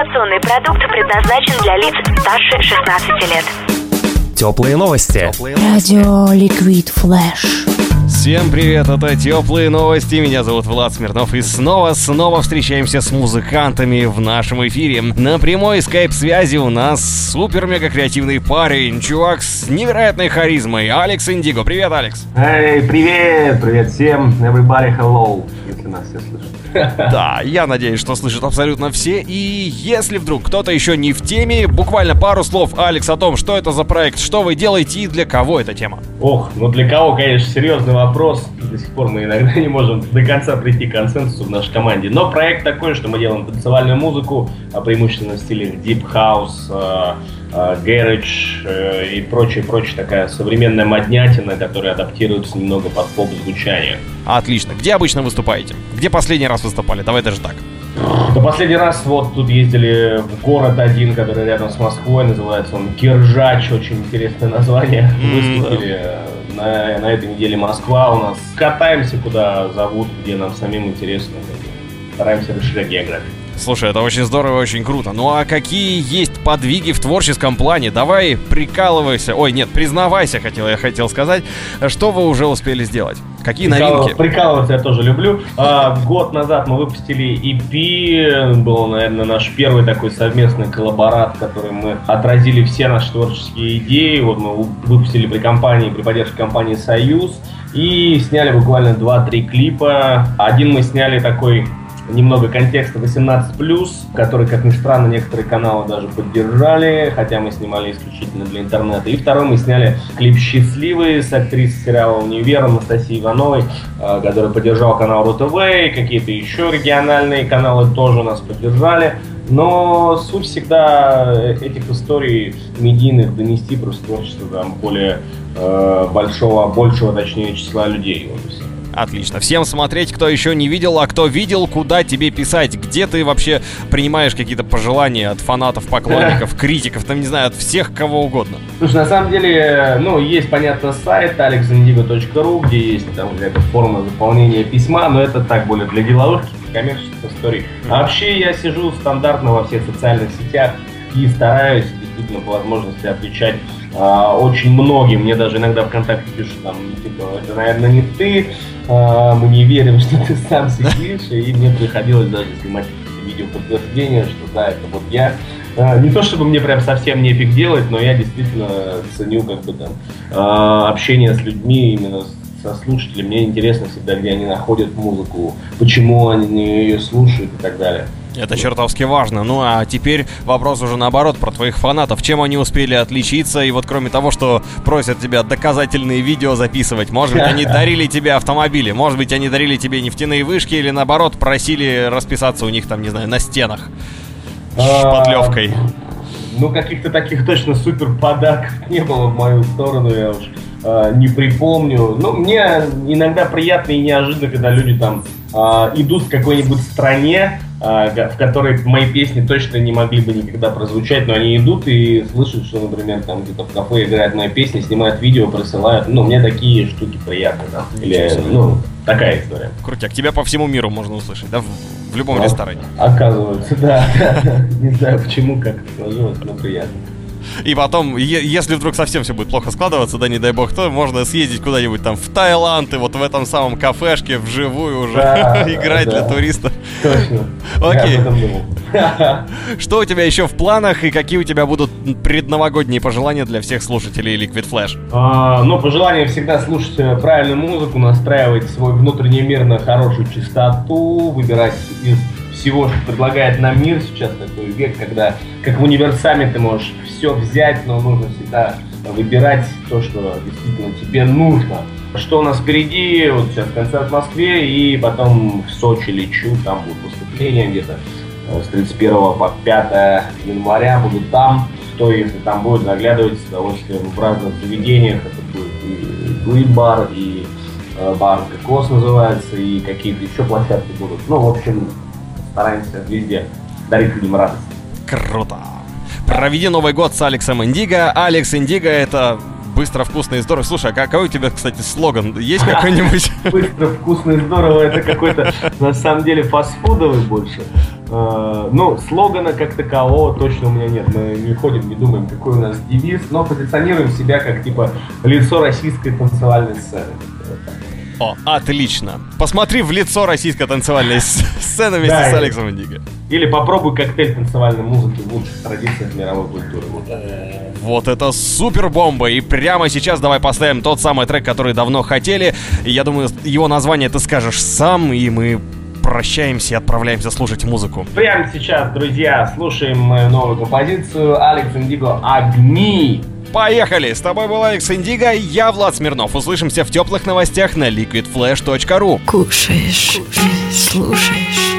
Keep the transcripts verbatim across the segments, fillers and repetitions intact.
Информационный продукт предназначен для лиц старше шестнадцати лет. Теплые новости. Радио Liquid Flash. Всем привет, это Теплые новости. Меня зовут Влад Смирнов. И снова-снова встречаемся с музыкантами в нашем эфире. На прямой скайп-связи у нас супер-мега-креативный парень, чувак с невероятной харизмой, Алекс Индиго. Привет, Алекс. Эй, привет, привет всем. Everybody hello, если нас все слышат. Да, я надеюсь, что слышат абсолютно все. И если вдруг кто-то еще не в теме, буквально пару слов, Алекс, о том, что это за проект, что вы делаете и для кого эта тема. Ох, ну для кого, конечно, серьезный вопрос. До сих пор мы иногда не можем до конца прийти к консенсусу в нашей команде. Но проект такой, что мы делаем танцевальную музыку, преимущественно в стиле Deep House, Киржач и прочее-прочее, такая современная моднятина, которая адаптируется немного под поп-звучание. Отлично. Где обычно выступаете? Где последний раз выступали? Давай даже так. Да, последний раз вот тут ездили в город один, который рядом с Москвой, называется он Киржач, очень интересное название. Mm-hmm. Выступили на, на этой неделе Москва у нас. Катаемся, куда зовут, где нам самим интересно. Стараемся расширять географию. Слушай, это очень здорово, очень круто. Ну а какие есть подвиги в творческом плане? Давай прикалывайся. Ой, нет, признавайся, хотел я хотел сказать. Что вы уже успели сделать? Какие новинки? Прикалываться я тоже люблю. А, год назад мы выпустили и пи. Был, наверное, наш первый такой совместный коллаборат, в котором мы отразили все наши творческие идеи. Вот мы выпустили при компании, при поддержке компании «Союз». И сняли буквально два-три клипа. Один мы сняли такой... Немного контекста восемнадцать плюс, который, как ни странно, некоторые каналы даже поддержали, хотя мы снимали исключительно для интернета. И второй мы сняли клип «Счастливый» с актрисой сериала «Универ» Анастасии Ивановой, который поддержал канал Ротэвэй, какие-то еще региональные каналы тоже нас поддержали. Но суть всегда этих историй медийных донести просто творчество там, более э, большого, большего, точнее, числа людей. Отлично. Всем смотреть, кто еще не видел, а кто видел, куда тебе писать, где ты вообще принимаешь какие-то пожелания от фанатов, поклонников, критиков, там, не знаю, от всех кого угодно. Слушай, на самом деле, ну, есть, понятно, сайт алекс индиго точка ру, где есть там какая-то форма заполнения письма, но это так, более для деловых, коммерческих историй. А вообще я сижу стандартно во всех социальных сетях и стараюсь действительно по возможности отвечать а, очень многим. Мне даже иногда ВКонтакте пишут, там, типа, это, наверное, не ты, а, мы не верим, что ты сам сидишь, и мне приходилось даже снимать видео подтверждение, что да, это вот я. А, не то чтобы мне прям совсем нефиг делать, но я действительно ценю как бы там а, общение с людьми, именно со слушателями. Мне интересно всегда, где они находят музыку, почему они ее слушают и так далее. Это чертовски важно. Ну а теперь вопрос уже наоборот про твоих фанатов. Чем они успели отличиться? И вот кроме того, что просят тебя доказательные видео записывать, может быть, они дарили тебе автомобили, может быть, они дарили тебе нефтяные вышки или наоборот просили расписаться у них там, не знаю, на стенах с подлевкой. Ну каких-то таких точно супер подарков не было в мою сторону, я уж э, не припомню. Ну мне иногда приятно и неожиданно, когда люди там э, идут в какой-нибудь стране, в которой мои песни точно не могли бы никогда прозвучать, но они идут и слышат, что, например, там где-то в кафе играют мои песни, снимают видео, присылают. Ну, мне такие штуки приятны, да. Или, ну, такая история. Крутяк, тебя по всему миру можно услышать, да? В любом а, ресторане. Оказывается, да. Не знаю, почему, как сложилось, но приятно. И потом, е- если вдруг совсем все будет плохо складываться, да не дай бог, то можно съездить куда-нибудь там в Таиланд и вот в этом самом кафешке вживую уже да, играть да, для да. туристов. Точно. Окей. Что у тебя еще в планах и какие у тебя будут предновогодние пожелания для всех слушателей Liquid Flash? А, ну, пожелание всегда слушать правильную музыку, настраивать свой внутренний мир на хорошую частоту, выбирать из всего, что предлагает нам мир сейчас, такой век, когда, как в универсаме, ты можешь все взять, но нужно всегда выбирать то, что действительно тебе нужно. Что у нас впереди? Вот сейчас концерт в Москве, и потом в Сочи лечу, там будут выступления где-то с тридцать первого по пятое января, буду там. Кто, если там будет, заглядывать с удовольствием в разных заведениях, это будет и Гуи-бар, и бар Кокос называется, и какие-то еще площадки будут. Ну, в общем, стараемся везде дарить людям радость. Круто! Проведи Новый год с Алексом Индиго. Алекс Индиго — это быстро, вкусно и здорово. Слушай, а какой у тебя, кстати, слоган? Есть какой-нибудь? Быстро, вкусно и здорово — это какой-то, на самом деле, фастфудовый больше. Ну, слогана как такового точно у меня нет. Мы не ходим, не думаем, какой у нас девиз, но позиционируем себя как, типа, лицо российской танцевальной сцены. О, отлично. Посмотри в лицо российской танцевальной сцены вместе да, с Алексом Индиго. Или попробуй коктейль танцевальной музыки в лучших традициях мировой культуры. Вот. Вот это супер бомба. И прямо сейчас давай поставим тот самый трек, который давно хотели. Я думаю, его название ты скажешь сам, и мы прощаемся и отправляемся слушать музыку. Прямо сейчас, друзья, слушаем мою новую композицию «Алекс Индиго. Огни». Поехали! С тобой был Алекс Индиго, я Влад Смирнов. Услышимся в теплых новостях на ликвид флэш точка ру. Кушаешь, кушаешь, слушаешь.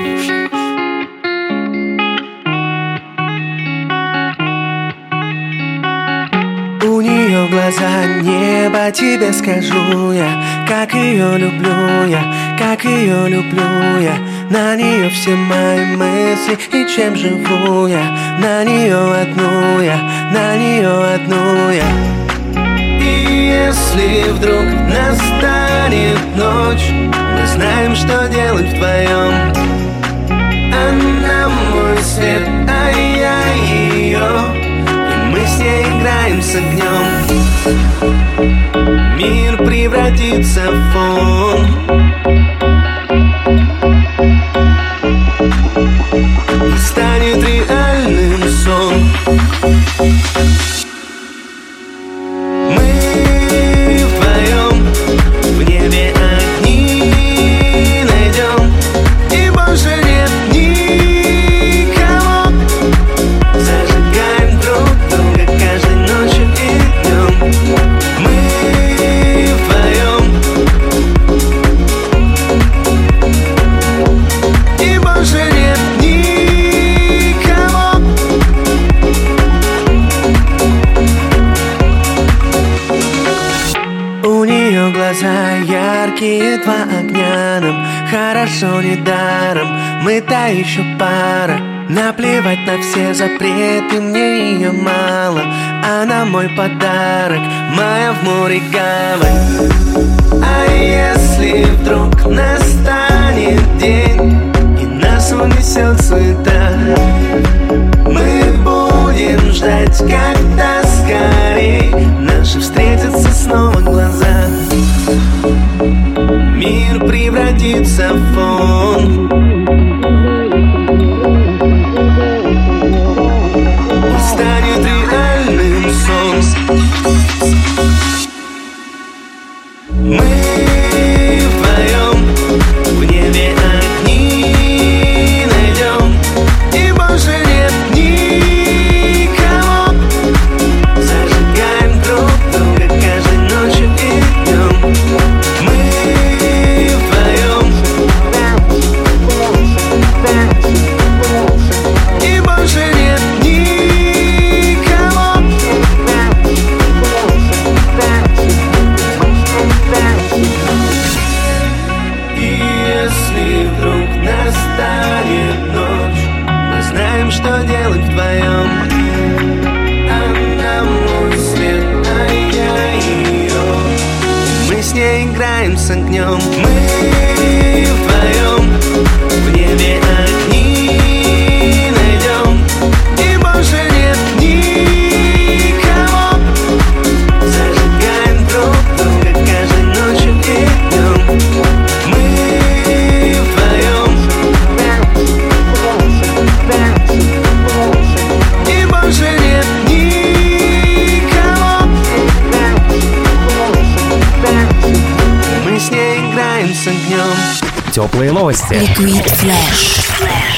У нее глаза небо, тебе скажу я, как ее люблю я, как ее люблю я. На нее все мои мысли и чем живу я, на нее одну я, на нее одну я. И если вдруг настанет ночь, мы знаем, что делать вдвоем. Она мой свет, а я ее, и мы с ней играем с огнем. Мир превратится в фон, и станет реальным сон. Мы вдвоем в небе огни найдем, и больше нет никого. Зажигаем друг друга каждой ночью и днем. Мы вдвоем, и больше нет никого. Глаза яркие, два огня нам, хорошо недаром, мы та еще пара. Наплевать на все запреты, мне ее мало, она мой подарок, моя в море гавань. А если вдруг настанет день и нас унесет суета, мы будем ждать, когда скорей наши встретятся снова глаза. Мир превратится в фон, и станет реальным сон. Мы вдвоем в небе огни найдем, и больше нет никого. Зажигаем друг друга каждой ночью и днем. С огнем. Мы вдвоем в небе огни найдем, и больше нет никого. Зажигаем друг друга каждой ночью и днем. Мы вдвоем, и больше нет никого. Мы с ней играем с огнем. Теплые новости. Liquid Flash.